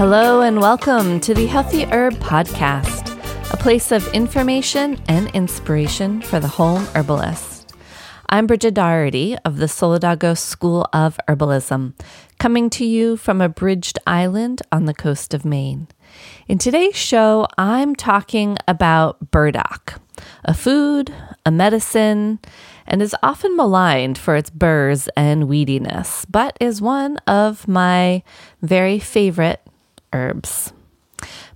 Hello and welcome to the Healthy Herb Podcast, a place of information and inspiration for the home herbalist. I'm Bridget Doherty of the Solidago School of Herbalism, coming to you from a bridged island on the coast of Maine. In today's show, I'm talking about burdock, a food, a medicine, and is often maligned for its burrs and weediness, but is one of my very favorite herbs.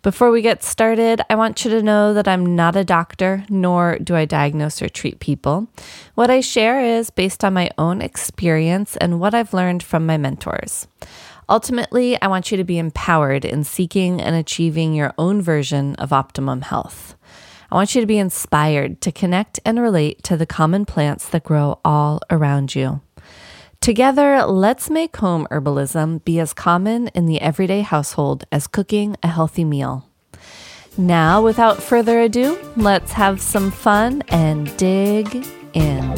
Before we get started, I want you to know that I'm not a doctor, nor do I diagnose or treat people. What I share is based on my own experience and what I've learned from my mentors. Ultimately, I want you to be empowered in seeking and achieving your own version of optimum health. I want you to be inspired to connect and relate to the common plants that grow all around you. Together, let's make home herbalism be as common in the everyday household as cooking a healthy meal. Now, without further ado, let's have some fun and dig in.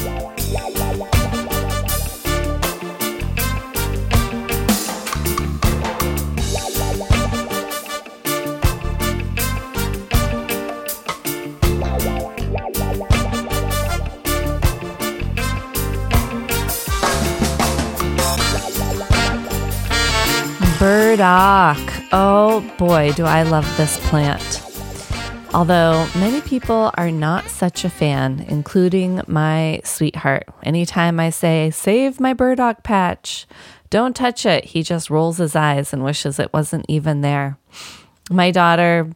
Burdock. Oh boy, do I love this plant. Although many people are not such a fan, including my sweetheart. Anytime I say, save my burdock patch, don't touch it, he just rolls his eyes and wishes it wasn't even there. My daughter,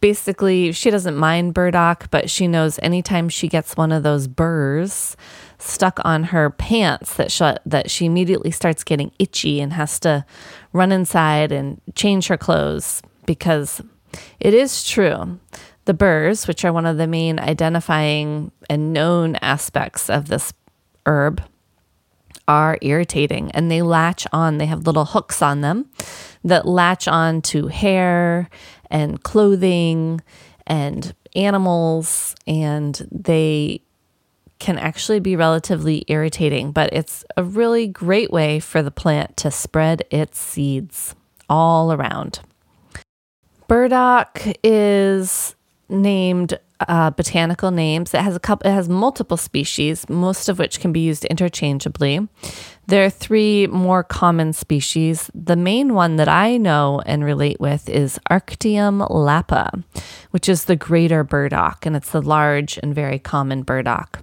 basically, she doesn't mind burdock, but she knows anytime she gets one of those burrs stuck on her pants that she immediately starts getting itchy and has to run inside and change her clothes, because it is true. The burrs, which are one of the main identifying and known aspects of this herb, are irritating and they latch on. They have little hooks on them that latch on to hair and clothing and animals, and they can actually be relatively irritating, but it's a really great way for the plant to spread its seeds all around. Burdock is named botanical names. It has multiple species, most of which can be used interchangeably. There are three more common species. The main one that I know and relate with is Arctium Lappa, which is the greater burdock, and it's the large and very common burdock.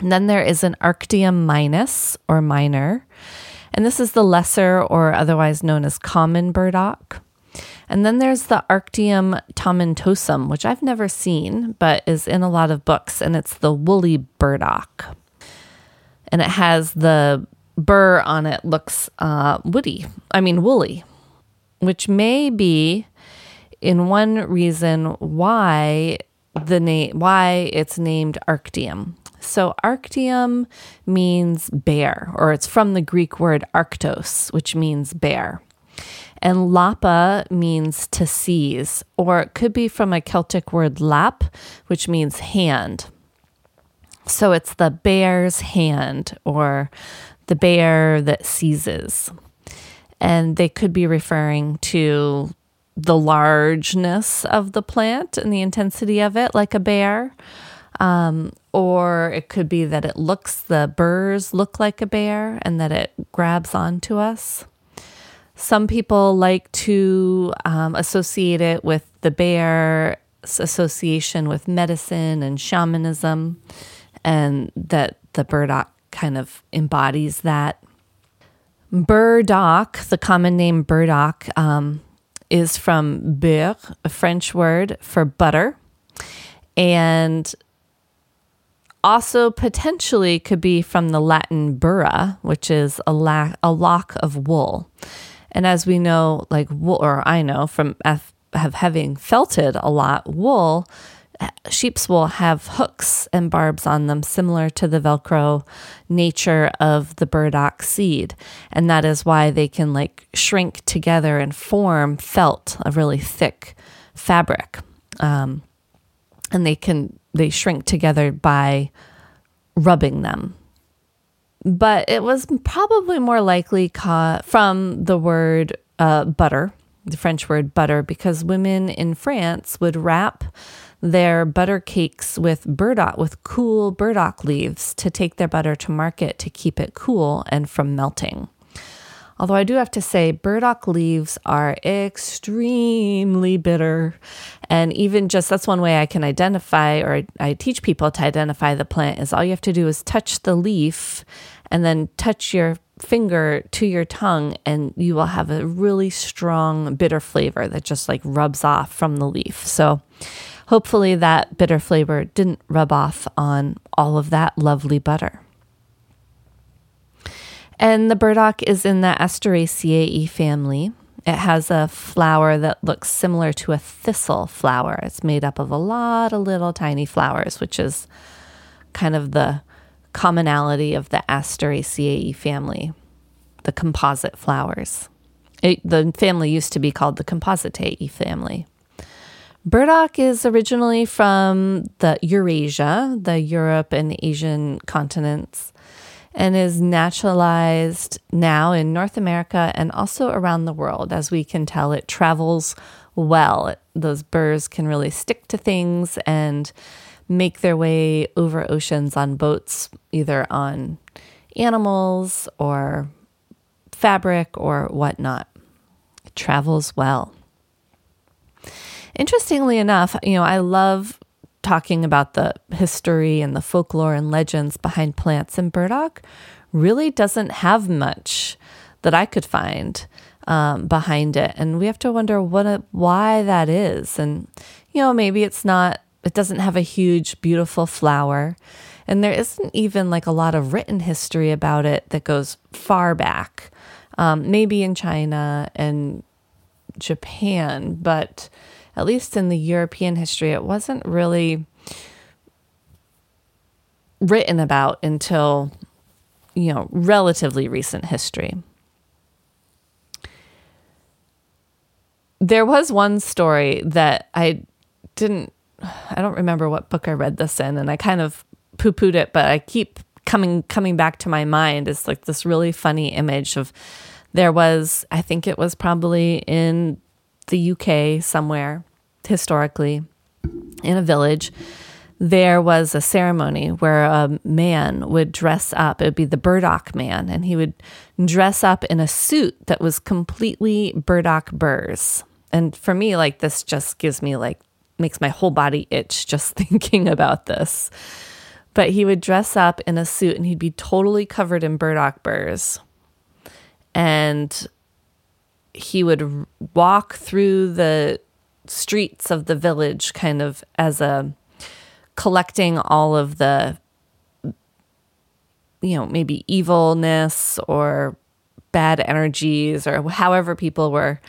And then there is an Arctium minus or minor, and this is the lesser or otherwise known as common burdock. And then there's the Arctium tomentosum, which I've never seen, but is in a lot of books, and it's the woolly burdock. And it has the burr on it, looks woolly, which may be in one reason why it's named Arctium. So Arctium means bear, or it's from the Greek word arctos, which means bear. And lappa means to seize, or it could be from a Celtic word lap, which means hand. So it's the bear's hand, or the bear that seizes. And they could be referring to the largeness of the plant and the intensity of it, like a bear. Or it could be that the burrs look like a bear and that it grabs onto us. Some people like to associate it with the bear's association with medicine and shamanism, and that the burdock kind of embodies that. Burdock, the common name burdock, is from beurre, a French word for butter, and also potentially could be from the Latin burra, which is a lock of wool. And as we know, like wool, or I know from having felted a lot, wool, sheep's wool have hooks and barbs on them, similar to the Velcro nature of the burdock seed. And that is why they can like shrink together and form felt, a really thick fabric. And they shrink together by rubbing them. But it was probably more likely from the word butter, the French word butter, because women in France would wrap their butter cakes with cool burdock leaves to take their butter to market to keep it cool and from melting. Although I do have to say, burdock leaves are extremely bitter. And even just, that's one way I can identify, or I teach people to identify the plant, is all you have to do is touch the leaf and then touch your finger to your tongue, and you will have a really strong bitter flavor that just like rubs off from the leaf. So hopefully that bitter flavor didn't rub off on all of that lovely butter. And the burdock is in the Asteraceae family. It has a flower that looks similar to a thistle flower. It's made up of a lot of little tiny flowers, which is kind of the commonality of the Asteraceae family, the composite flowers. The family used to be called the Compositae family. Burdock is originally from the Eurasia, the Europe and Asian continents, and is naturalized now in North America and also around the world. As we can tell, it travels well. Those burrs can really stick to things and make their way over oceans on boats, either on animals or fabric or whatnot. It travels well. Interestingly enough, I love talking about the history and the folklore and legends behind plants, and burdock really doesn't have much that I could find behind it. And we have to wonder why that is. And, maybe it doesn't have a huge, beautiful flower. And there isn't even like a lot of written history about it that goes far back, maybe in China and Japan, but at least in the European history, it wasn't really written about until, relatively recent history. There was one story that I don't remember what book I read this in, and I kind of poo-pooed it, but I keep coming back to my mind. It's like this really funny image of, I think it was probably in the UK somewhere, historically, in a village, there was a ceremony where a man would dress up. It would be the burdock man, and he would dress up in a suit that was completely burdock burrs. And for me, like, this just gives me makes my whole body itch just thinking about this. But he would dress up in a suit, and he'd be totally covered in burdock burrs. And he would walk through the streets of the village kind of as collecting all of the, maybe evilness or bad energies, or however people were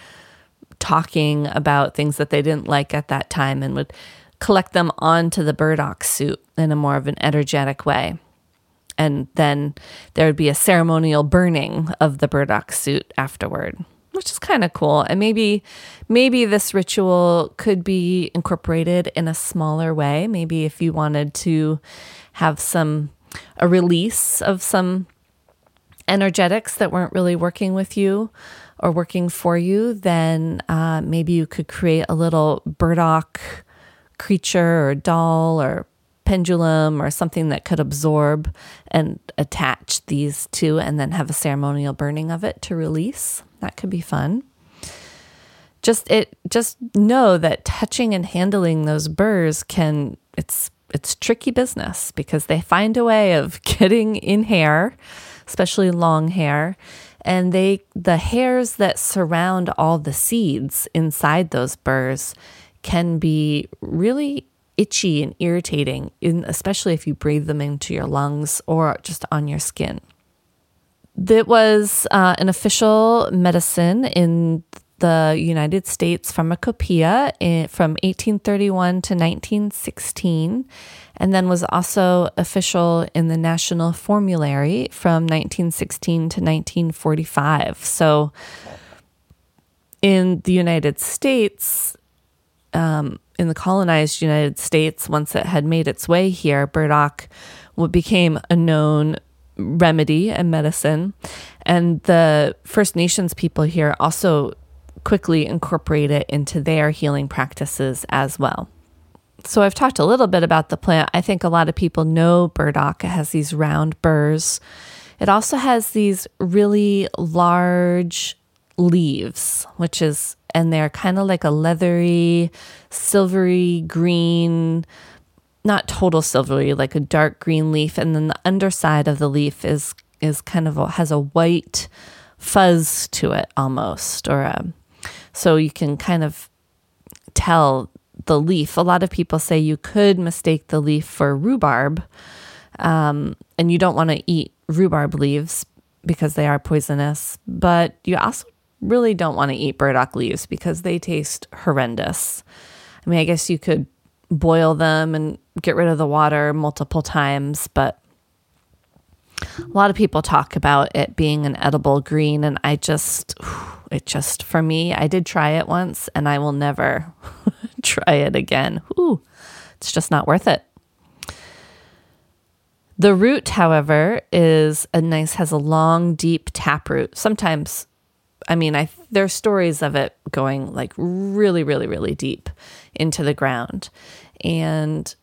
talking about things that they didn't like at that time, and would collect them onto the burdock suit in a more of an energetic way. And then there would be a ceremonial burning of the burdock suit afterward, which is kind of cool. And maybe this ritual could be incorporated in a smaller way. Maybe if you wanted to have a release of some energetics that weren't really working with you or working for you, then maybe you could create a little burdock creature or doll or pendulum or something that could absorb and attach these two and then have a ceremonial burning of it to release. That could be fun. Just know that touching and handling those burrs it's tricky business because they find a way of getting in hair, especially long hair, and the hairs that surround all the seeds inside those burrs can be really itchy and irritating, especially if you breathe them into your lungs or just on your skin. That was an official medicine in the United States Pharmacopoeia from 1831 to 1916, and then was also official in the National Formulary from 1916 to 1945. So in the United States, in the colonized United States, once it had made its way here, burdock became a known remedy and medicine. And the First Nations people here also quickly incorporate it into their healing practices as well. So I've talked a little bit about the plant. I think a lot of people know burdock. It has these round burrs. It also has these really large leaves, and they're kind of like a leathery, silvery green, not total silvery, like a dark green leaf. And then the underside of the leaf is kind of has a white fuzz to it almost, so you can kind of tell the leaf. A lot of people say you could mistake the leaf for rhubarb, and you don't want to eat rhubarb leaves because they are poisonous, but you also really don't want to eat burdock leaves because they taste horrendous. I mean, I guess you could boil them and get rid of the water multiple times, but a lot of people talk about it being an edible green, and for me, I did try it once, and I will never try it again. It's just not worth it. The root, however, has a long, deep taproot. Sometimes, there are stories of it going like really, really, really deep into the ground. And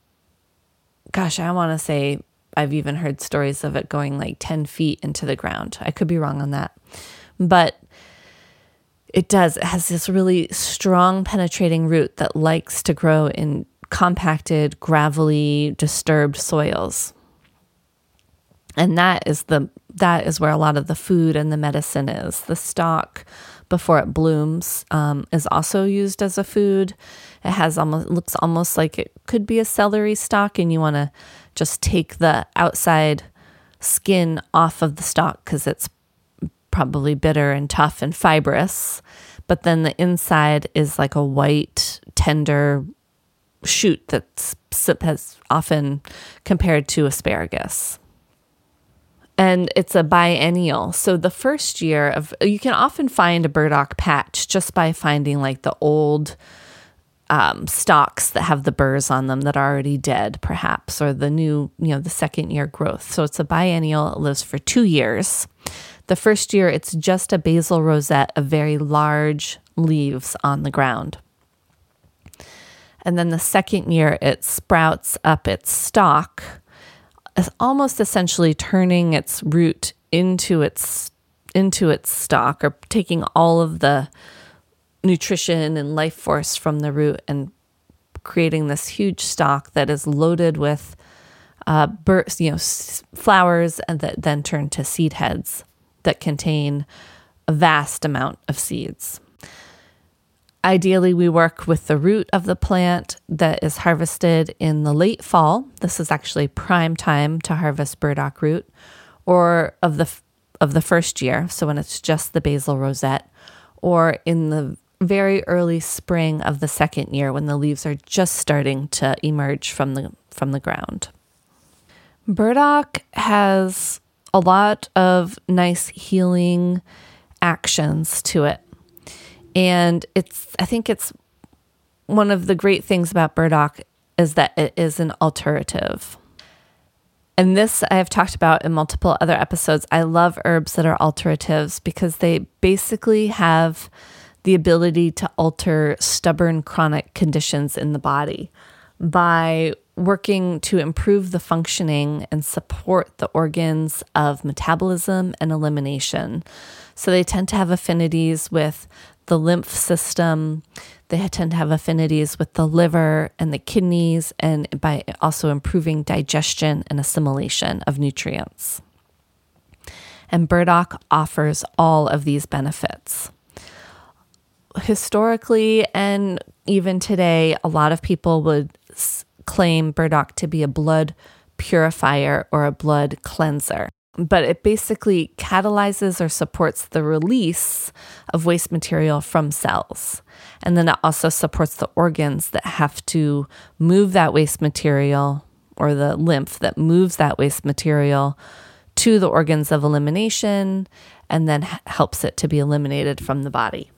gosh, I want to say I've even heard stories of it going like 10 feet into the ground. I could be wrong on that. But it does. It has this really strong penetrating root that likes to grow in compacted, gravelly, disturbed soils. And that is where a lot of the food and the medicine is. The stalk, before it blooms, is also used as a food. It looks almost like it could be a celery stalk, and you want to just take the outside skin off of the stalk because it's probably bitter and tough and fibrous. But then the inside is like a white, tender shoot that's often compared to asparagus. And it's a biennial. So the first year you can often find a burdock patch just by finding like the old stalks that have the burrs on them that are already dead perhaps, or the new, the second year growth. So it's a biennial. It lives for 2 years. The first year, it's just a basal rosette of very large leaves on the ground. And then the second year, it sprouts up its stalk, almost essentially turning its root into its stalk, or taking all of the nutrition and life force from the root and creating this huge stalk that is loaded with flowers, and that then turn to seed heads that contain a vast amount of seeds. Ideally, we work with the root of the plant that is harvested in the late fall. This is actually prime time to harvest burdock root, or of the first year, so when it's just the basal rosette, or in the very early spring of the second year when the leaves are just starting to emerge from the ground. Burdock has a lot of nice healing actions to it. And I think it's one of the great things about burdock is that it is an alterative. And this I have talked about in multiple other episodes. I love herbs that are alteratives because they basically have the ability to alter stubborn chronic conditions in the body by working to improve the functioning and support the organs of metabolism and elimination. So they tend to have affinities with the lymph system. They tend to have affinities with the liver and the kidneys, and by also improving digestion and assimilation of nutrients. And burdock offers all of these benefits. Historically, and even today, a lot of people would claim burdock to be a blood purifier or a blood cleanser. But it basically catalyzes or supports the release of waste material from cells. And then it also supports the organs that have to move that waste material, or the lymph that moves that waste material to the organs of elimination, and then helps it to be eliminated from the body.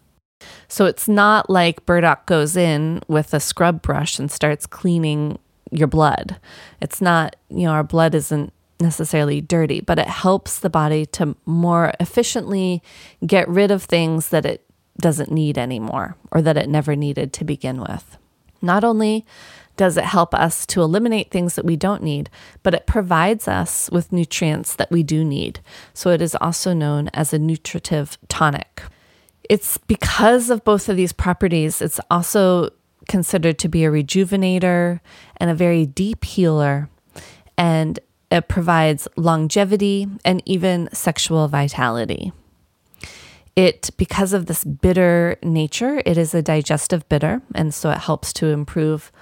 So it's not like burdock goes in with a scrub brush and starts cleaning your blood. It's not, our blood isn't necessarily dirty, but it helps the body to more efficiently get rid of things that it doesn't need anymore, or that it never needed to begin with. Not only does it help us to eliminate things that we don't need, but it provides us with nutrients that we do need. So it is also known as a nutritive tonic. It's because of both of these properties, it's also considered to be a rejuvenator and a very deep healer, and it provides longevity and even sexual vitality. Because of this bitter nature, it is a digestive bitter, and so it helps to improve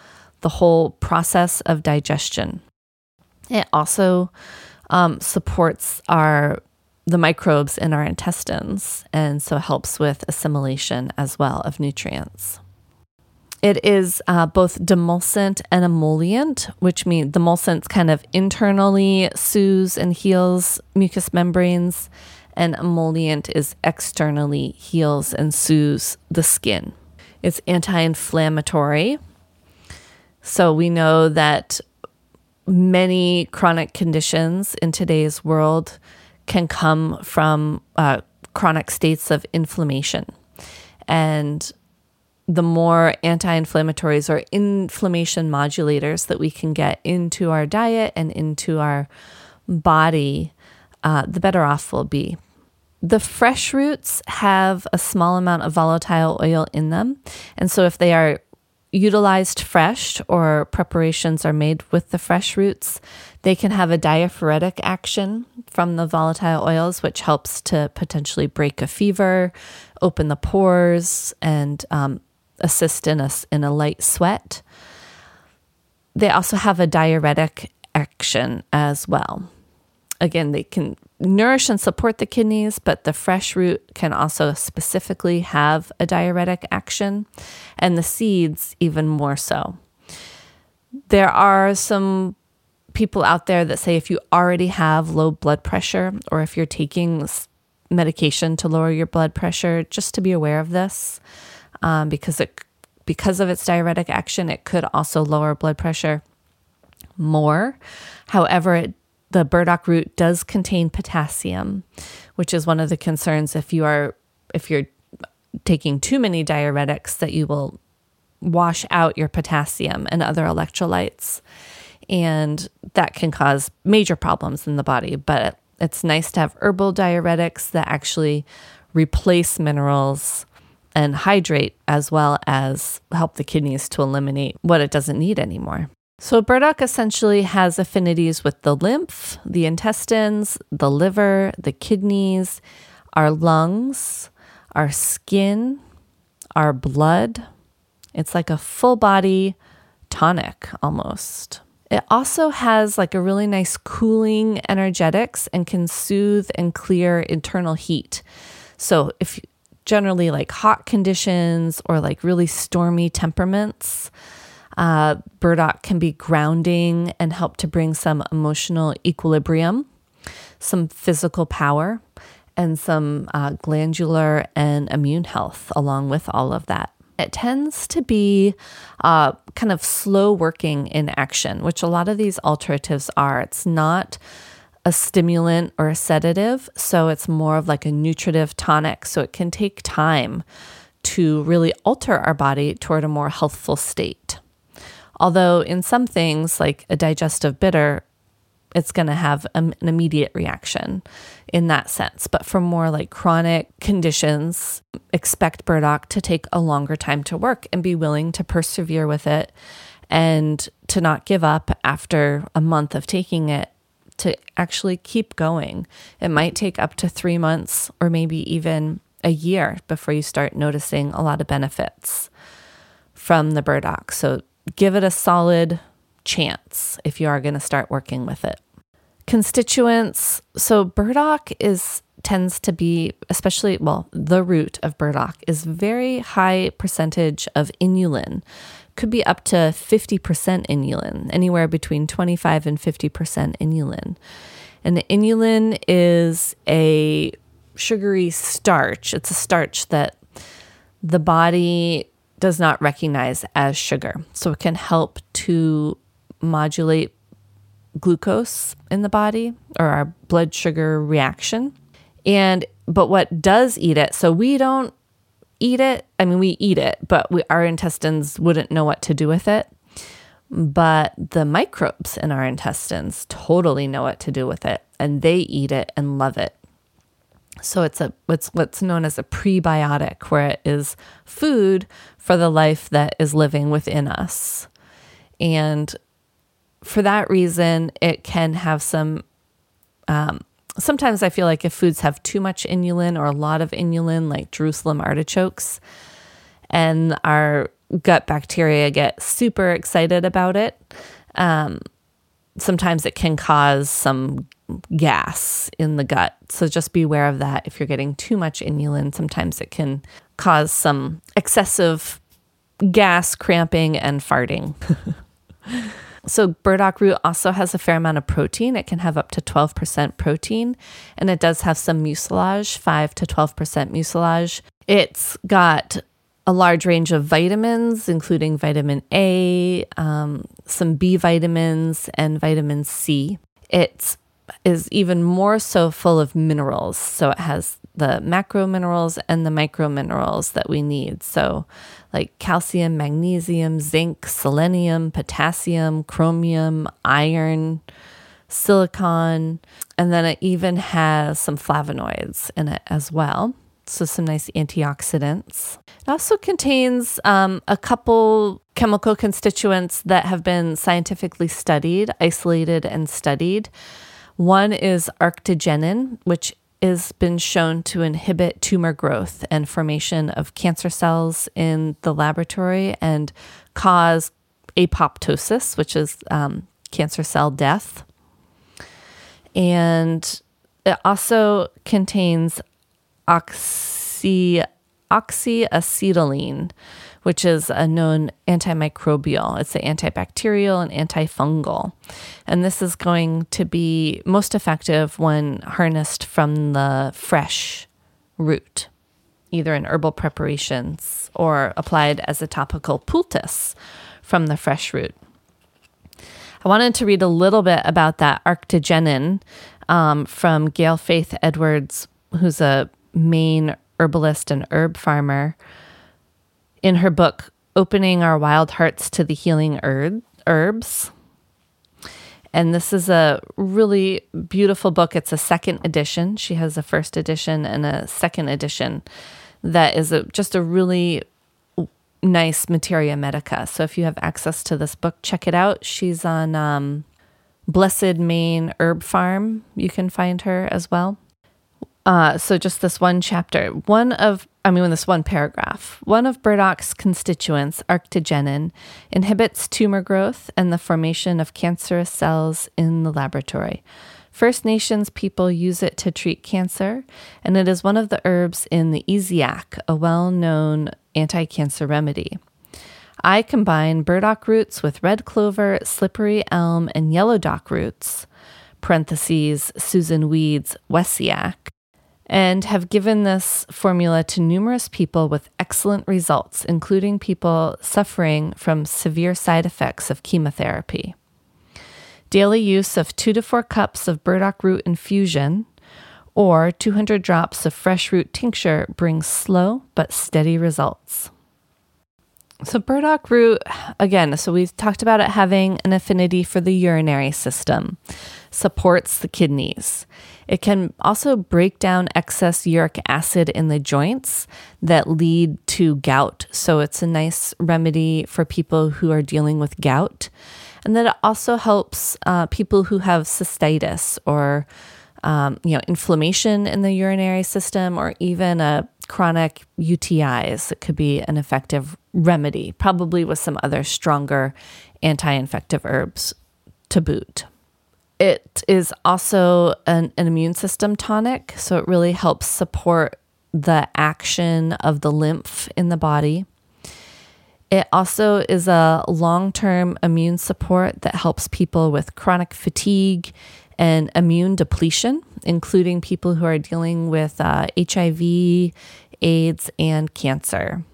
the whole process of digestion. It also supports the microbes in our intestines, and so helps with assimilation as well of nutrients. It is both demulcent and emollient, which means demulcent kind of internally soothes and heals mucous membranes, and emollient is externally heals and soothes the skin. It's anti-inflammatory. So we know that many chronic conditions in today's world can come from chronic states of inflammation. And the more anti-inflammatories or inflammation modulators that we can get into our diet and into our body, the better off we'll be. The fresh roots have a small amount of volatile oil in them. And so if they are utilized fresh, or preparations are made with the fresh roots, they can have a diaphoretic action from the volatile oils, which helps to potentially break a fever, open the pores, and assist in a light sweat. They also have a diuretic action as well. Again, they can nourish and support the kidneys, but the fresh root can also specifically have a diuretic action, and the seeds even more so. There are some people out there that say if you already have low blood pressure, or if you're taking medication to lower your blood pressure, just to be aware of this, because of its diuretic action, it could also lower blood pressure more. However, the burdock root does contain potassium, which is one of the concerns if you're taking too many diuretics, that you will wash out your potassium and other electrolytes, and that can cause major problems in the body. But it's nice to have herbal diuretics that actually replace minerals and hydrate, as well as help the kidneys to eliminate what it doesn't need anymore. So burdock essentially has affinities with the lymph, the intestines, the liver, the kidneys, our lungs, our skin, our blood. It's like a full body tonic almost. It also has like a really nice cooling energetics, and can soothe and clear internal heat. So if generally like hot conditions, or like really stormy temperaments, burdock can be grounding and help to bring some emotional equilibrium, some physical power, and some glandular and immune health along with all of that. It tends to be kind of slow working in action, which a lot of these alternatives are. It's not a stimulant or a sedative, so it's more of like a nutritive tonic, so it can take time to really alter our body toward a more healthful state. Although in some things, like a digestive bitter, it's going to have an immediate reaction in that sense. But for more like chronic conditions, expect burdock to take a longer time to work and be willing to persevere with it and to not give up after a month of taking it, to actually keep going. It might take up to 3 months or maybe even a year before you start noticing a lot of benefits from the burdock. So give it a solid chance if you are going to start working with it. Constituents. So burdock tends to be, especially, well, the root of burdock is very high percentage of inulin. Could be up to 50% inulin, anywhere between 25 and 50% inulin. And the inulin is a sugary starch. It's a starch that the body does not recognize as sugar. So it can help to modulate glucose in the body or our blood sugar reaction. But what does eat it? So we don't eat it. I mean, we eat it, but our intestines wouldn't know what to do with it. But the microbes in our intestines totally know what to do with it, and they eat it and love it. So it's what's known as a prebiotic, where it is food for the life that is living within us. And for that reason, it can have some, sometimes I feel like if foods have too much inulin or a lot of inulin, like Jerusalem artichokes, and our gut bacteria get super excited about it, sometimes it can cause some gas in the gut. So just be aware of that. If you're getting too much inulin, sometimes it can cause some excessive gas, cramping, and farting. So burdock root also has a fair amount of protein. It can have up to 12% protein, and it does have some mucilage, 5 to 12% mucilage. It's got a large range of vitamins, including vitamin A, some B vitamins, and vitamin C. It is even more so full of minerals. So it has the macro minerals and the micro minerals that we need. So like calcium, magnesium, zinc, selenium, potassium, chromium, iron, silicon, and then it even has some flavonoids in it as well. So some nice antioxidants. It also contains a couple chemical constituents that have been scientifically studied, isolated and studied. One is arctigenin, which has been shown to inhibit tumor growth and formation of cancer cells in the laboratory and cause apoptosis, which is cancer cell death. And it also contains oxyacetylene, which is a known antimicrobial. It's an antibacterial and antifungal. And this is going to be most effective when harnessed from the fresh root, either in herbal preparations or applied as a topical poultice from the fresh root. I wanted to read a little bit about that arctigenin from Gail Faith Edwards, who's a Maine herbalist and herb farmer, in her book, Opening Our Wild Hearts to the Healing Herbs. And this is a really beautiful book. It's a second edition. She has a first edition and a second edition that is just a really nice materia medica. So if you have access to this book, check it out. She's on Blessed Maine Herb Farm. You can find her as well. So just this one chapter, this one paragraph, one of burdock's constituents, arctigenin, inhibits tumor growth and the formation of cancerous cells in the laboratory. First Nations people use it to treat cancer, and it is one of the herbs in the Eziac, a well-known anti-cancer remedy. I combine burdock roots with red clover, slippery elm, and yellow dock roots, Susan Weed's Wesiac, and have given this formula to numerous people with excellent results, including people suffering from severe side effects of chemotherapy. Daily use of 2 to 4 cups of burdock root infusion or 200 drops of fresh root tincture brings slow but steady results. So burdock root, again, so we've talked about it having an affinity for the urinary system, supports the kidneys. It can also break down excess uric acid in the joints that lead to gout. So it's a nice remedy for people who are dealing with gout. And then it also helps people who have cystitis or inflammation in the urinary system, or even chronic UTIs. It could be an effective remedy, probably with some other stronger anti-infective herbs to boot. It is also an immune system tonic, so it really helps support the action of the lymph in the body. It also is a long-term immune support that helps people with chronic fatigue and immune depletion, including people who are dealing with HIV, AIDS, and cancer.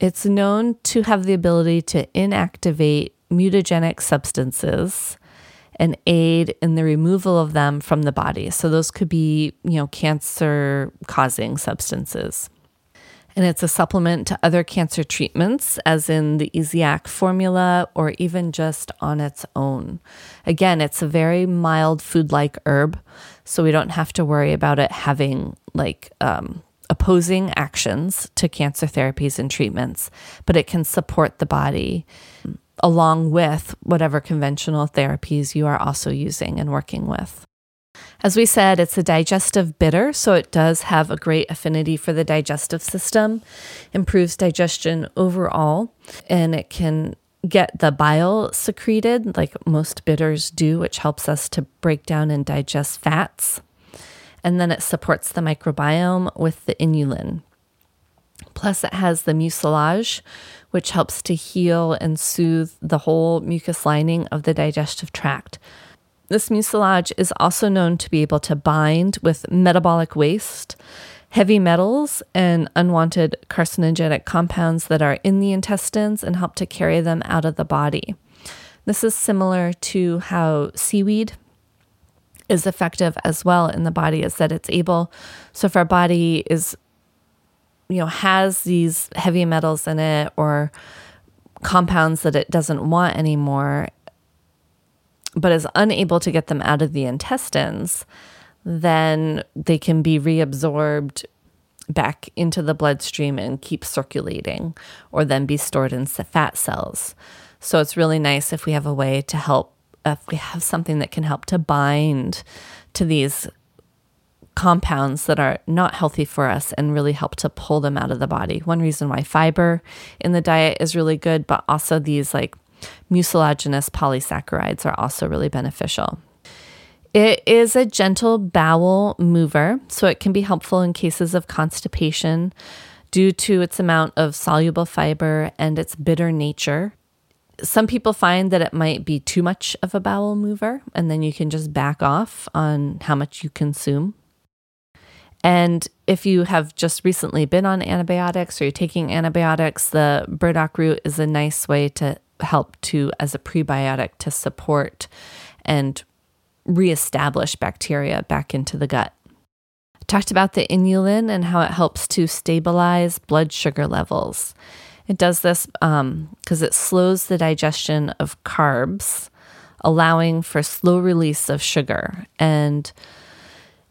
It's known to have the ability to inactivate mutagenic substances and aid in the removal of them from the body. So those could be, cancer-causing substances. And it's a supplement to other cancer treatments, as in the Eziac formula, or even just on its own. Again, it's a very mild food-like herb, so we don't have to worry about it having opposing actions to cancer therapies and treatments, but it can support the body along with whatever conventional therapies you are also using and working with. As we said, it's a digestive bitter, so it does have a great affinity for the digestive system, improves digestion overall, and it can get the bile secreted like most bitters do, which helps us to break down and digest fats. And then it supports the microbiome with the inulin. Plus, it has the mucilage, which helps to heal and soothe the whole mucous lining of the digestive tract. This mucilage is also known to be able to bind with metabolic waste, heavy metals, and unwanted carcinogenic compounds that are in the intestines and help to carry them out of the body. This is similar to how seaweed is effective as well in the body, is that it's able, so if our body is, has these heavy metals in it or compounds that it doesn't want anymore, but is unable to get them out of the intestines, then they can be reabsorbed back into the bloodstream and keep circulating, or then be stored in fat cells. So it's really nice if we have a way to help, if we have something that can help to bind to these compounds that are not healthy for us and really help to pull them out of the body. One reason why fiber in the diet is really good, but also these mucilaginous polysaccharides are also really beneficial. It is a gentle bowel mover, so it can be helpful in cases of constipation due to its amount of soluble fiber and its bitter nature. Some people find that it might be too much of a bowel mover, and then you can just back off on how much you consume. And if you have just recently been on antibiotics or you're taking antibiotics, the burdock root is a nice way to help to, as a prebiotic, to support and reestablish bacteria back into the gut. I talked about the inulin and how it helps to stabilize blood sugar levels. It does this because it slows the digestion of carbs, allowing for slow release of sugar. And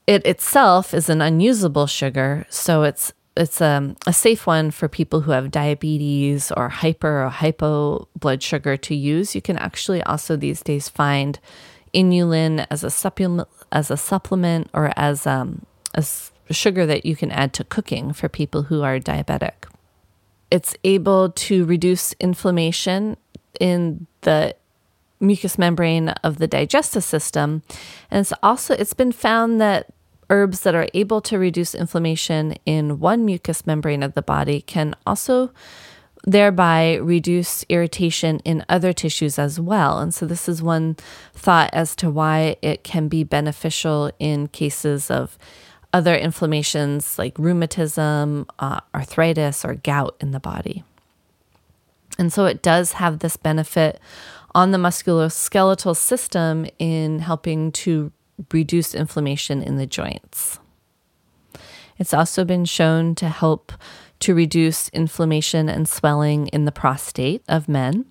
it itself is an unusable sugar, so it's a safe one for people who have diabetes or hyper or hypo blood sugar to use. You can actually also these days find inulin as a supplement or as a sugar that you can add to cooking for people who are diabetic. It's able to reduce inflammation in the mucous membrane of the digestive system. And it's been found that herbs that are able to reduce inflammation in one mucous membrane of the body can also thereby reduce irritation in other tissues as well. And so this is one thought as to why it can be beneficial in cases of other inflammations like rheumatism, arthritis, or gout in the body. And so it does have this benefit on the musculoskeletal system in helping to reduce inflammation in the joints. It's also been shown to help to reduce inflammation and swelling in the prostate of men.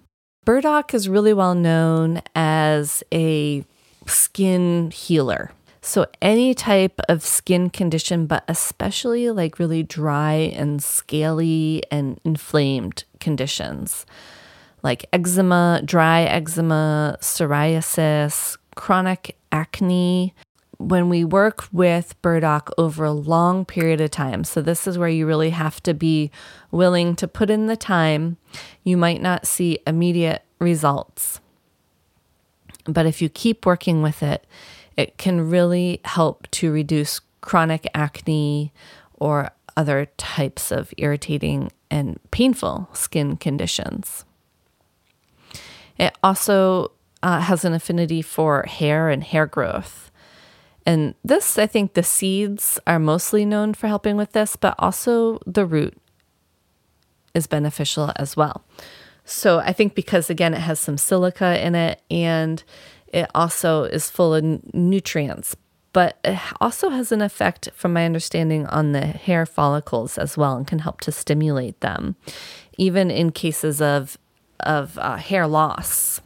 Burdock is really well known as a skin healer. So any type of skin condition, but especially like really dry and scaly and inflamed conditions like eczema, dry eczema, psoriasis, chronic acne. When we work with burdock over a long period of time, so this is where you really have to be willing to put in the time, you might not see immediate results. But if you keep working with it, it can really help to reduce chronic acne or other types of irritating and painful skin conditions. It also has an affinity for hair and hair growth. And this, I think the seeds are mostly known for helping with this, but also the root is beneficial as well. So I think because, again, it has some silica in it and it also is full of nutrients, but it also has an effect, from my understanding, on the hair follicles as well and can help to stimulate them, even in cases of hair loss,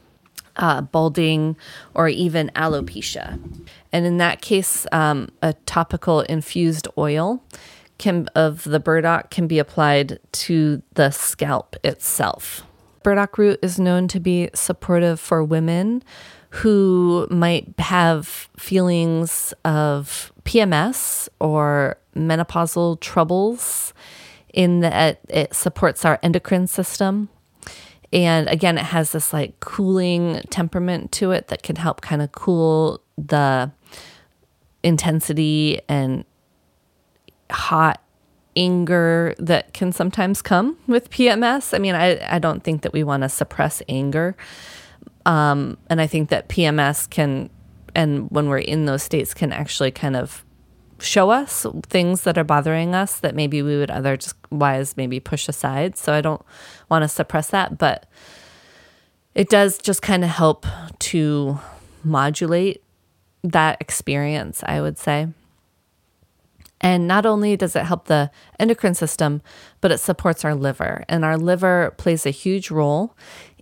balding, or even alopecia. And in that case, a topical infused oil of the burdock can be applied to the scalp itself. Burdock root is known to be supportive for women who might have feelings of PMS or menopausal troubles, in that it supports our endocrine system. And again, it has this like cooling temperament to it that can help kind of cool the intensity and hot anger that can sometimes come with PMS. I mean, I don't think that we want to suppress anger. And I think that PMS can, and when we're in those states, can actually kind of show us things that are bothering us that maybe we would otherwise maybe push aside. So I don't want to suppress that, but it does just kind of help to modulate that experience, I would say. And not only does it help the endocrine system, but it supports our liver. And our liver plays a huge role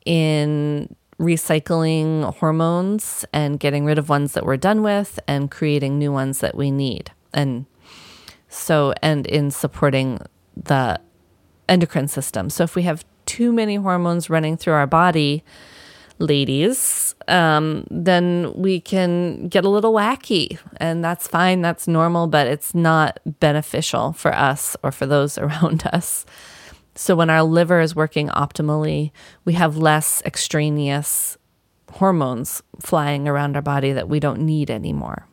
in recycling hormones and getting rid of ones that we're done with and creating new ones that we need. And in supporting the endocrine system. So if we have too many hormones running through our body, ladies, then we can get a little wacky, and that's fine. That's normal, but it's not beneficial for us or for those around us. So when our liver is working optimally, we have less extraneous hormones flying around our body that we don't need anymore.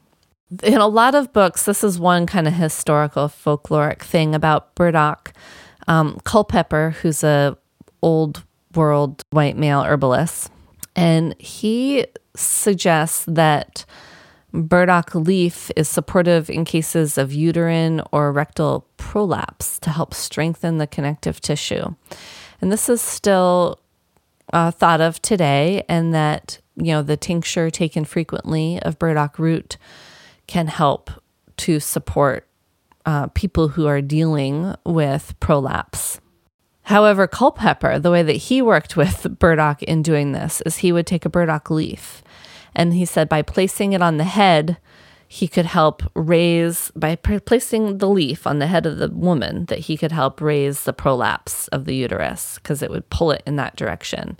In a lot of books, this is one kind of historical folkloric thing about burdock. Culpeper, who's an old world white male herbalist, and he suggests that burdock leaf is supportive in cases of uterine or rectal prolapse to help strengthen the connective tissue. And this is still thought of today, and that, you know, the tincture taken frequently of burdock root can help to support people who are dealing with prolapse. However, Culpeper, the way that he worked with burdock in doing this is he would take a burdock leaf, and he said by placing it on the head, he could help raise, by placing the leaf on the head of the woman, that he could help raise the prolapse of the uterus because it would pull it in that direction.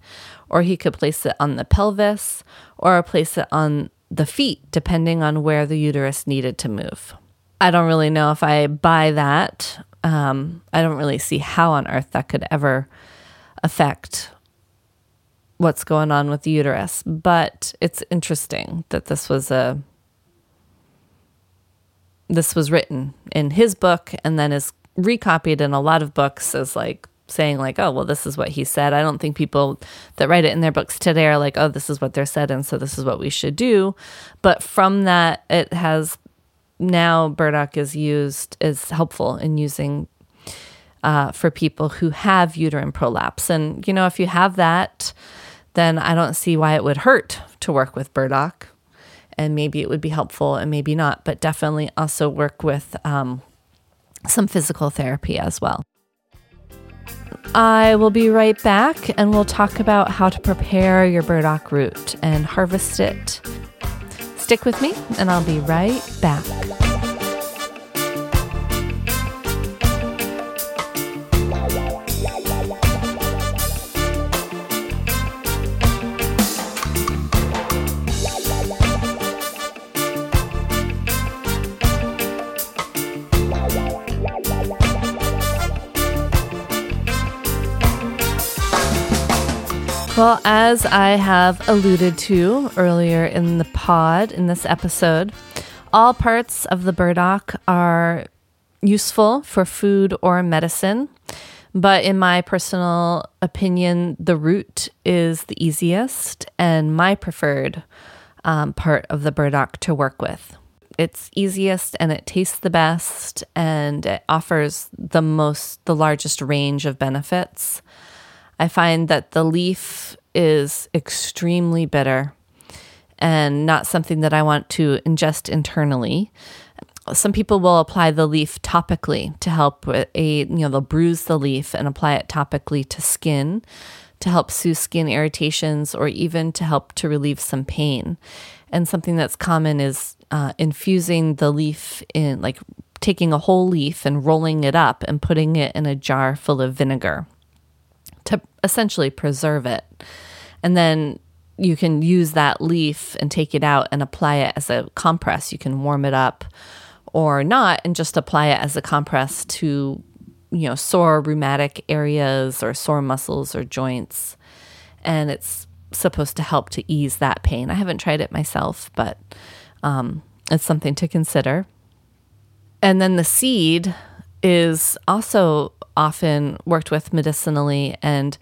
Or he could place it on the pelvis or place it on the feet, depending on where the uterus needed to move. I don't really know if I buy that. I don't really see how on earth that could ever affect what's going on with the uterus, but it's interesting that this was written in his book and then is recopied in a lot of books as like saying like, oh, well, this is what he said. I don't think people that write it in their books today are like, oh, this is what they're said, and so this is what we should do. But from that, it has now burdock is helpful in using for people who have uterine prolapse. And, you know, if you have that, then I don't see why it would hurt to work with burdock, and maybe it would be helpful and maybe not, but definitely also work with some physical therapy as well. I will be right back and we'll talk about how to prepare your burdock root and harvest it. Stick with me and I'll be right back. Well, as I have alluded to earlier in the pod, in this episode, all parts of the burdock are useful for food or medicine. But in my personal opinion, the root is the easiest and my preferred part of the burdock to work with. It's easiest and it tastes the best and it offers the largest range of benefits. I find that the leaf is extremely bitter and not something that I want to ingest internally. Some people will apply the leaf topically to help with they'll bruise the leaf and apply it topically to skin to help soothe skin irritations or even to help to relieve some pain. And something that's common is infusing the leaf in, like taking a whole leaf and rolling it up and putting it in a jar full of vinegar to essentially preserve it. And then you can use that leaf and take it out and apply it as a compress. You can warm it up or not and just apply it as a compress to, sore rheumatic areas or sore muscles or joints. And it's supposed to help to ease that pain. I haven't tried it myself, but it's something to consider. And then the seed is also often worked with medicinally, and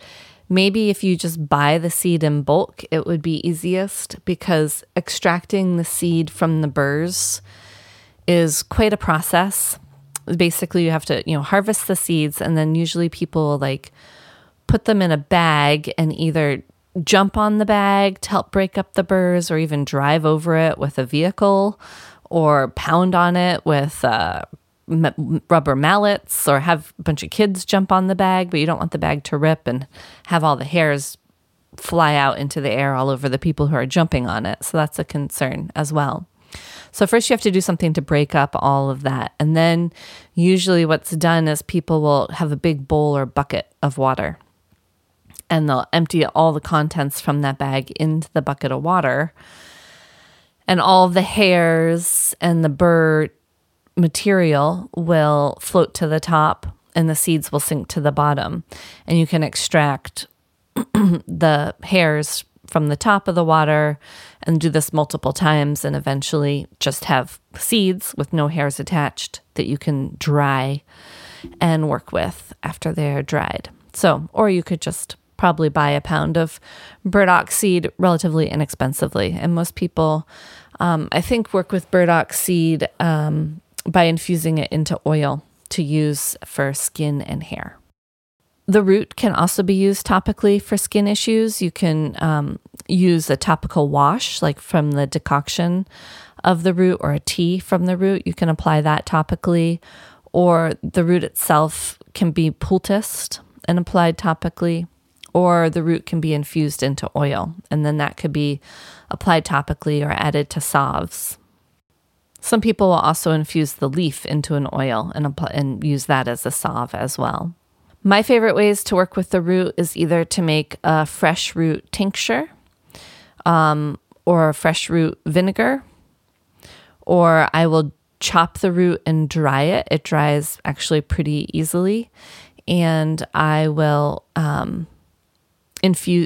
maybe if you just buy the seed in bulk, it would be easiest because extracting the seed from the burrs is quite a process. Basically, you have to, harvest the seeds, and then usually people put them in a bag and either jump on the bag to help break up the burrs or even drive over it with a vehicle or pound on it with rubber mallets or have a bunch of kids jump on the bag, but you don't want the bag to rip and have all the hairs fly out into the air all over the people who are jumping on it. So that's a concern as well. So first you have to do something to break up all of that. And then usually what's done is people will have a big bowl or bucket of water and they'll empty all the contents from that bag into the bucket of water, and all the hairs and the burr material will float to the top and the seeds will sink to the bottom. And you can extract the hairs from the top of the water and do this multiple times and eventually just have seeds with no hairs attached that you can dry and work with after they're dried. So, or you could just probably buy a pound of burdock seed relatively inexpensively. And most people, I think, work with burdock seed by infusing it into oil to use for skin and hair. The root can also be used topically for skin issues. You can use a topical wash, like from the decoction of the root, or a tea from the root. You can apply that topically, or the root itself can be poulticed and applied topically, or the root can be infused into oil, and then that could be applied topically or added to salves. Some people will also infuse the leaf into an oil and use that as a salve as well. My favorite ways to work with the root is either to make a fresh root tincture or a fresh root vinegar, or I will chop the root and dry it. It dries actually pretty easily, and I will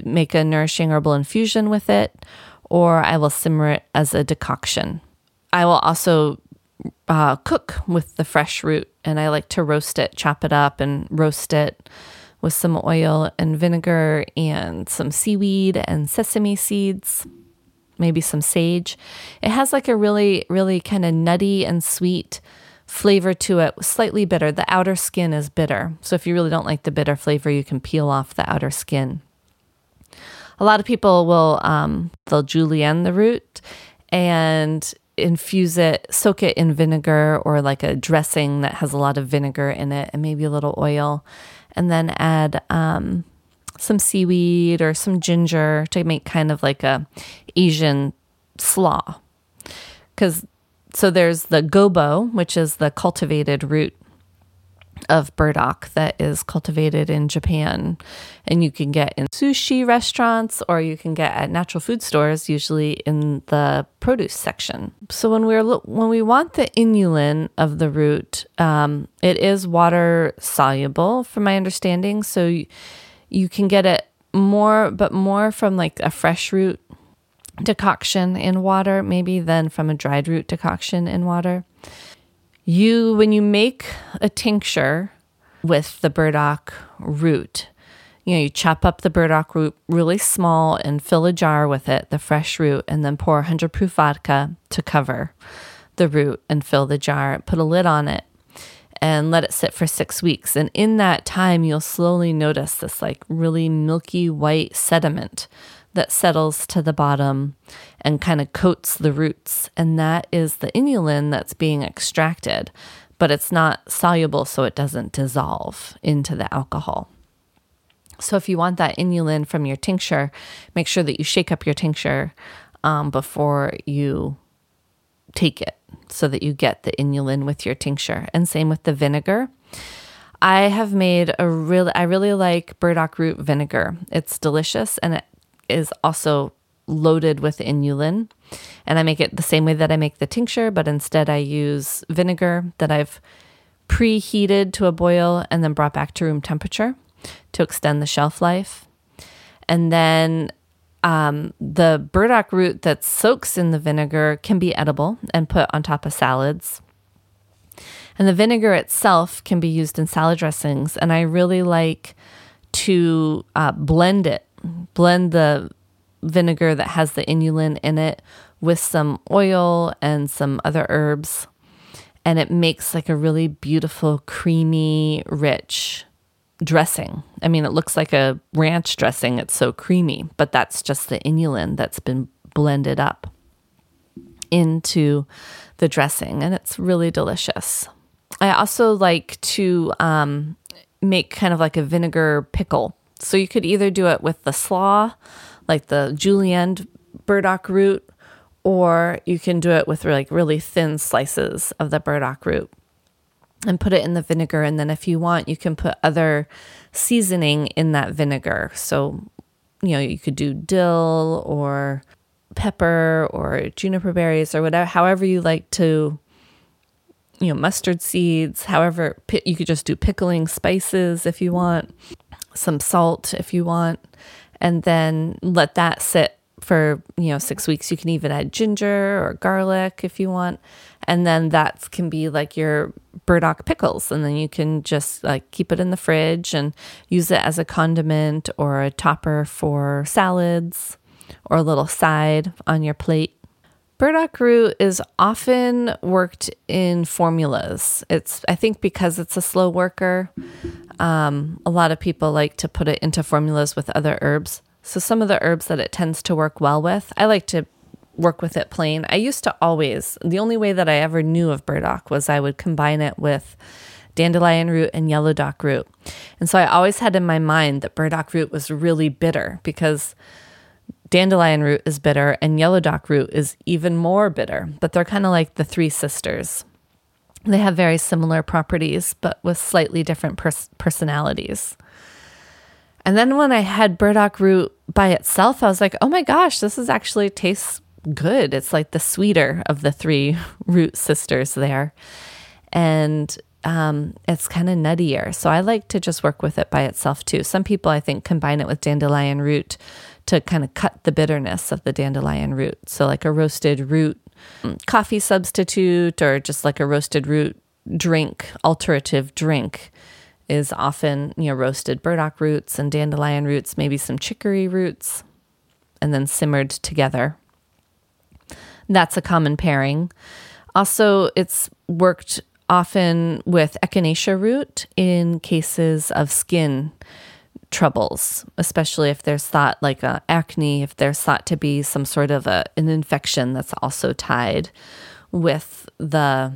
make a nourishing herbal infusion with it, or I will simmer it as a decoction. I will also cook with the fresh root, and I like to roast it, chop it up and roast it with some oil and vinegar and some seaweed and sesame seeds, maybe some sage. It has a really, really kind of nutty and sweet flavor to it, slightly bitter. The outer skin is bitter. So if you really don't like the bitter flavor, you can peel off the outer skin. A lot of people will, they'll julienne the root and infuse it, soak it in vinegar or a dressing that has a lot of vinegar in it and maybe a little oil, and then add some seaweed or some ginger to make kind of like a Asian slaw. So there's the gobo, which is the cultivated root of burdock that is cultivated in Japan, and you can get in sushi restaurants or you can get at natural food stores, usually in the produce section. So when we want the inulin of the root, it is water soluble, from my understanding. So you can get it more from like a fresh root decoction in water, maybe, than from a dried root decoction in water. When you make a tincture with the burdock root, you chop up the burdock root really small and fill a jar with it, the fresh root, and then pour 100 proof vodka to cover the root and fill the jar. Put a lid on it and let it sit for 6 weeks. And in that time, you'll slowly notice this like really milky white sediment that settles to the bottom and kind of coats the roots. And that is the inulin that's being extracted, but it's not soluble, so it doesn't dissolve into the alcohol. So if you want that inulin from your tincture, make sure that you shake up your tincture before you take it, so that you get the inulin with your tincture. And same with the vinegar. I have made I really like burdock root vinegar. It's delicious, and it is also loaded with inulin, and I make it the same way that I make the tincture, but instead I use vinegar that I've preheated to a boil and then brought back to room temperature to extend the shelf life. And then the burdock root that soaks in the vinegar can be edible and put on top of salads. And the vinegar itself can be used in salad dressings, and I really like to blend the vinegar that has the inulin in it with some oil and some other herbs, and it makes like a really beautiful, creamy, rich dressing. I mean, it looks like a ranch dressing. It's so creamy, but that's just the inulin that's been blended up into the dressing, and it's really delicious. I also like to make kind of like a vinegar pickle. So you could either do it with the slaw, like the julienned burdock root, or you can do it with like really thin slices of the burdock root and put it in the vinegar. And then if you want, you can put other seasoning in that vinegar. So, you could do dill or pepper or juniper berries or whatever, however you like to, mustard seeds, however, you could just do pickling spices if you want, some salt if you want, and then let that sit for, 6 weeks. You can even add ginger or garlic if you want. And then that can be like your burdock pickles. And then you can just like keep it in the fridge and use it as a condiment or a topper for salads or a little side on your plate. Burdock root is often worked in formulas. I think because it's a slow worker, a lot of people like to put it into formulas with other herbs. So some of the herbs that it tends to work well with, I like to work with it plain. The only way that I ever knew of burdock was I would combine it with dandelion root and yellow dock root. And so I always had in my mind that burdock root was really bitter, because dandelion root is bitter and yellow dock root is even more bitter, but they're kind of like the three sisters. They have very similar properties, but with slightly different personalities. And then when I had burdock root by itself, I was like, oh my gosh, this is actually tastes good. It's like the sweeter of the three root sisters there. And it's kind of nuttier. So I like to just work with it by itself too. Some people, I think, combine it with dandelion root to kind of cut the bitterness of the dandelion root. So like a roasted root coffee substitute, or just like a roasted root drink, alterative drink, is often, roasted burdock roots and dandelion roots, maybe some chicory roots, and then simmered together. That's a common pairing. Also, it's worked often with echinacea root in cases of skin troubles, especially if there's thought like acne, if there's thought to be some sort of an infection that's also tied with the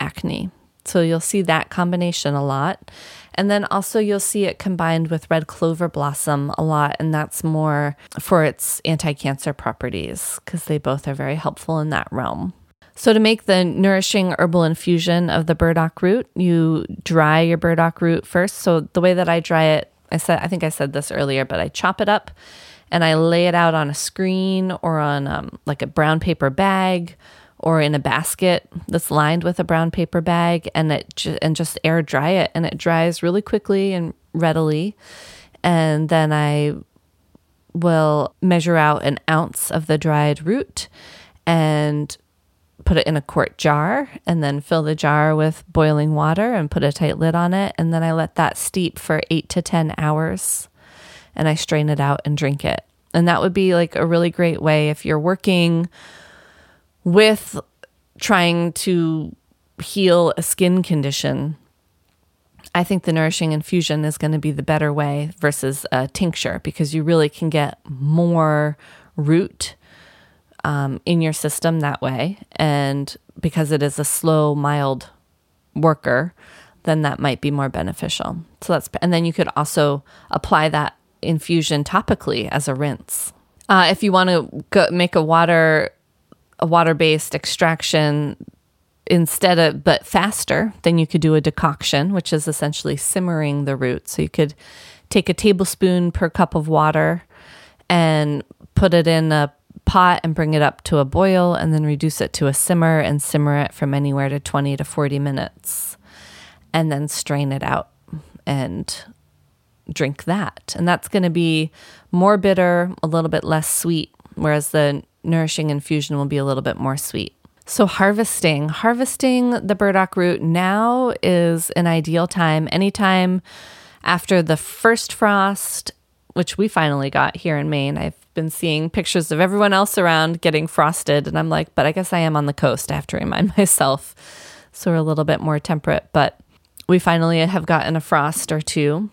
acne. So you'll see that combination a lot. And then also you'll see it combined with red clover blossom a lot, and that's more for its anti-cancer properties because they both are very helpful in that realm. So to make the nourishing herbal infusion of the burdock root, you dry your burdock root first. So the way that I dry it, I think I said this earlier, but I chop it up and I lay it out on a screen or on like a brown paper bag or in a basket that's lined with a brown paper bag, and just air dry it, and it dries really quickly and readily. And then I will measure out an ounce of the dried root and put it in a quart jar, and then fill the jar with boiling water and put a tight lid on it. And then I let that steep for 8 to 10 hours, and I strain it out and drink it. And that would be like a really great way if you're working with trying to heal a skin condition. I think the nourishing infusion is going to be the better way versus a tincture, because you really can get more root in your system that way. And because it is a slow, mild worker, then that might be more beneficial. So and then you could also apply that infusion topically as a rinse. If you want to make a water-based extraction instead of, but faster, then you could do a decoction, which is essentially simmering the root. So you could take a tablespoon per cup of water and put it in a pot and bring it up to a boil, and then reduce it to a simmer and simmer it from anywhere to 20 to 40 minutes, and then strain it out and drink that. And that's going to be more bitter, a little bit less sweet, whereas the nourishing infusion will be a little bit more sweet. So harvesting the burdock root now is an ideal time. Anytime after the first frost, which we finally got here in Maine. I've been seeing pictures of everyone else around getting frosted, and I'm like, but I guess I am on the coast. I have to remind myself. So we're a little bit more temperate, but we finally have gotten a frost or two.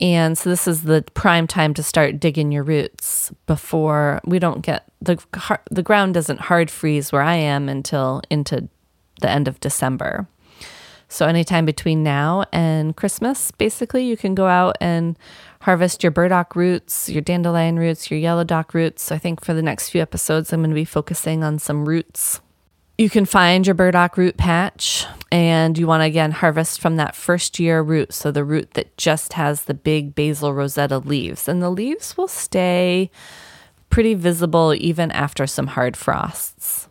And so this is the prime time to start digging your roots before we don't get the ground doesn't hard freeze where I am until into the end of December. So anytime between now and Christmas, basically, you can go out and harvest your burdock roots, your dandelion roots, your yellow dock roots. So I think for the next few episodes, I'm going to be focusing on some roots. You can find your burdock root patch, and you want to, again, harvest from that first year root, so the root that just has the big basal rosetta leaves. And the leaves will stay pretty visible even after some hard frosts.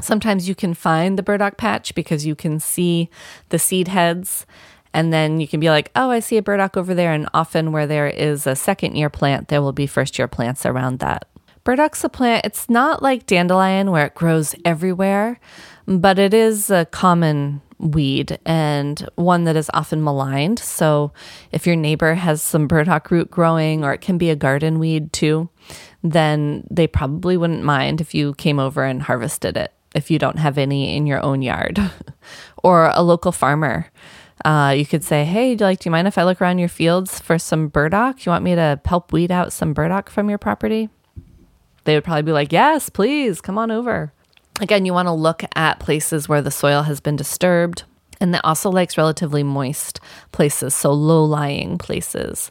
Sometimes you can find the burdock patch because you can see the seed heads, and then you can be like, oh, I see a burdock over there. And often where there is a second-year plant, there will be first-year plants around that. Burdock's a plant, it's not like dandelion where it grows everywhere, but it is a common weed and one that is often maligned. So if your neighbor has some burdock root growing, or it can be a garden weed too, then they probably wouldn't mind if you came over and harvested it if you don't have any in your own yard. Or a local farmer. You could say, hey, do you mind if I look around your fields for some burdock? You want me to help weed out some burdock from your property? They would probably be like, yes, please, come on over. Again, you want to look at places where the soil has been disturbed, and that also likes relatively moist places, so low-lying places,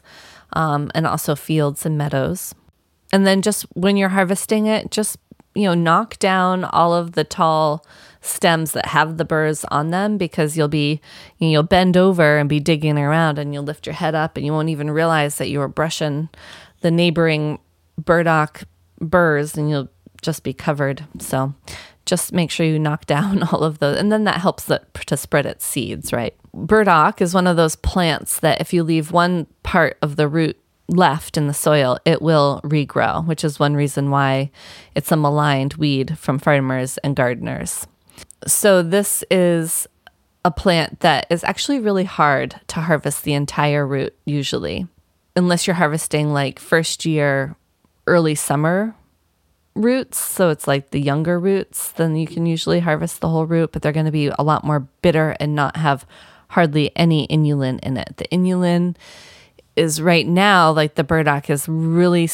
and also fields and meadows. And then just when you're harvesting it, just knock down all of the tall stems that have the burrs on them, because you'll bend over and be digging around, and you'll lift your head up, and you won't even realize that you were brushing the neighboring burdock burrs, and you'll just be covered. So just make sure you knock down all of those, and then that helps to spread its seeds, right? Burdock is one of those plants that if you leave one part of the root left in the soil, it will regrow, which is one reason why it's a maligned weed from farmers and gardeners. So this is a plant that is actually really hard to harvest the entire root usually, unless you're harvesting like first year early summer roots, so it's like the younger roots, then you can usually harvest the whole root, but they're going to be a lot more bitter and not have hardly any inulin in it. The inulin is right now, like the burdock is really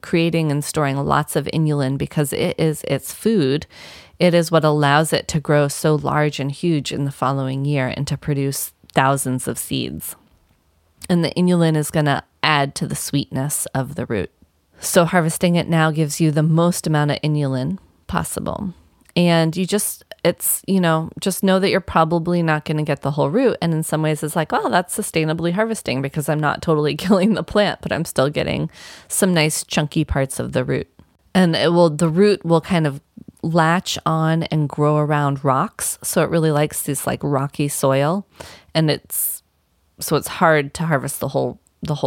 creating and storing lots of inulin because it is its food. It is what allows it to grow so large and huge in the following year and to produce thousands of seeds. and the inulin is going to add to the sweetness of the root. So harvesting it now gives you the most amount of inulin possible. And you just, it's, you know, just know that you're probably not going to get the whole root. And in some ways it's like, well, that's sustainably harvesting because I'm not totally killing the plant, but I'm still getting some nice chunky parts of the root. And it will, the root will kind of latch on and grow around rocks. So it really likes this like rocky soil. And it's, so it's hard to harvest the whole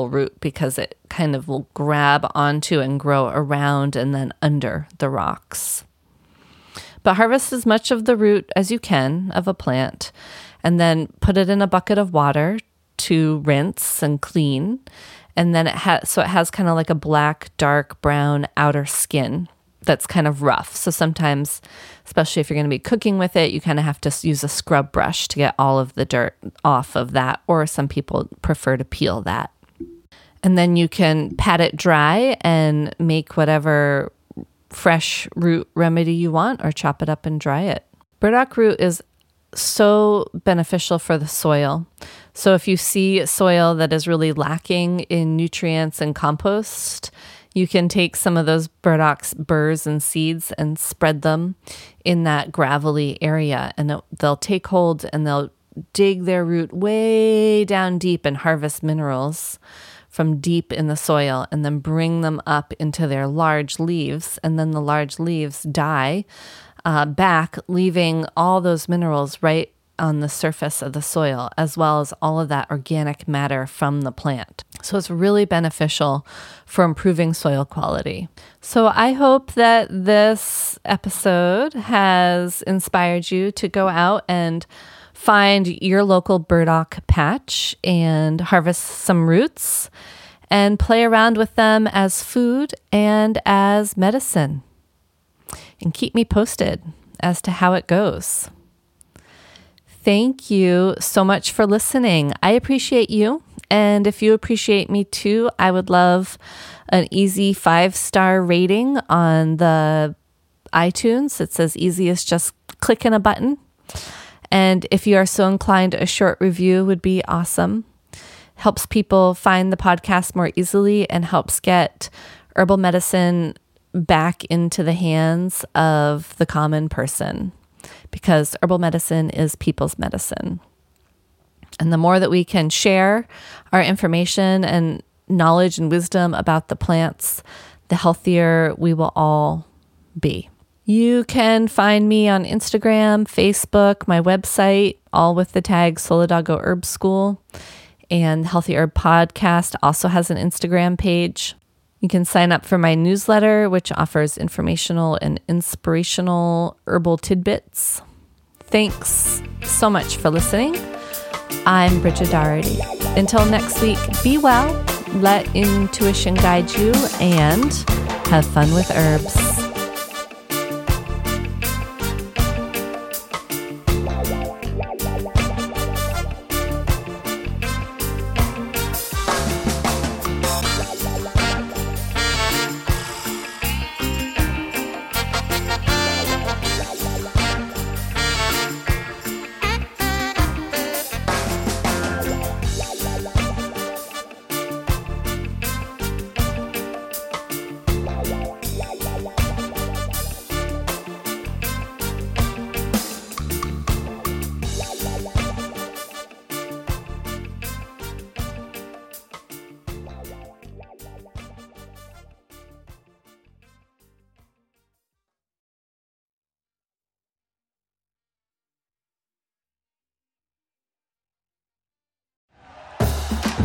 root because it kind of will grab onto and grow around and then under the rocks. But harvest as much of the root as you can of a plant and then put it in a bucket of water to rinse and clean. And then it has kind of like a black, dark brown outer skin that's kind of rough. So sometimes, especially if you're going to be cooking with it, you kind of have to use a scrub brush to get all of the dirt off of that, or some people prefer to peel that. And then you can pat it dry and make whatever fresh root remedy you want, or chop it up and dry it. Burdock root is so beneficial for the soil. So if you see soil that is really lacking in nutrients and compost, you can take some of those burdock's burrs and seeds and spread them in that gravelly area, and they'll take hold and they'll dig their root way down deep and harvest minerals from deep in the soil, and then bring them up into their large leaves, and then the large leaves die back, leaving all those minerals right on the surface of the soil, as well as all of that organic matter from the plant. So it's really beneficial for improving soil quality. So I hope that this episode has inspired you to go out and find your local burdock patch and harvest some roots and play around with them as food and as medicine. And keep me posted as to how it goes. Thank you so much for listening. I appreciate you. And if you appreciate me too, I would love an easy 5-star rating on the iTunes. It's as easy as just clicking a button. And if you are so inclined, a short review would be awesome. Helps people find the podcast more easily and helps get herbal medicine back into the hands of the common person, because herbal medicine is people's medicine. And the more that we can share our information and knowledge and wisdom about the plants, the healthier we will all be. You can find me on Instagram, Facebook, my website, all with the tag Solidago Herb School. And Healthy Herb Podcast also has an Instagram page. You can sign up for my newsletter, which offers informational and inspirational herbal tidbits. Thanks so much for listening. I'm Bridget Doherty. Until next week, be well, let intuition guide you, and have fun with herbs.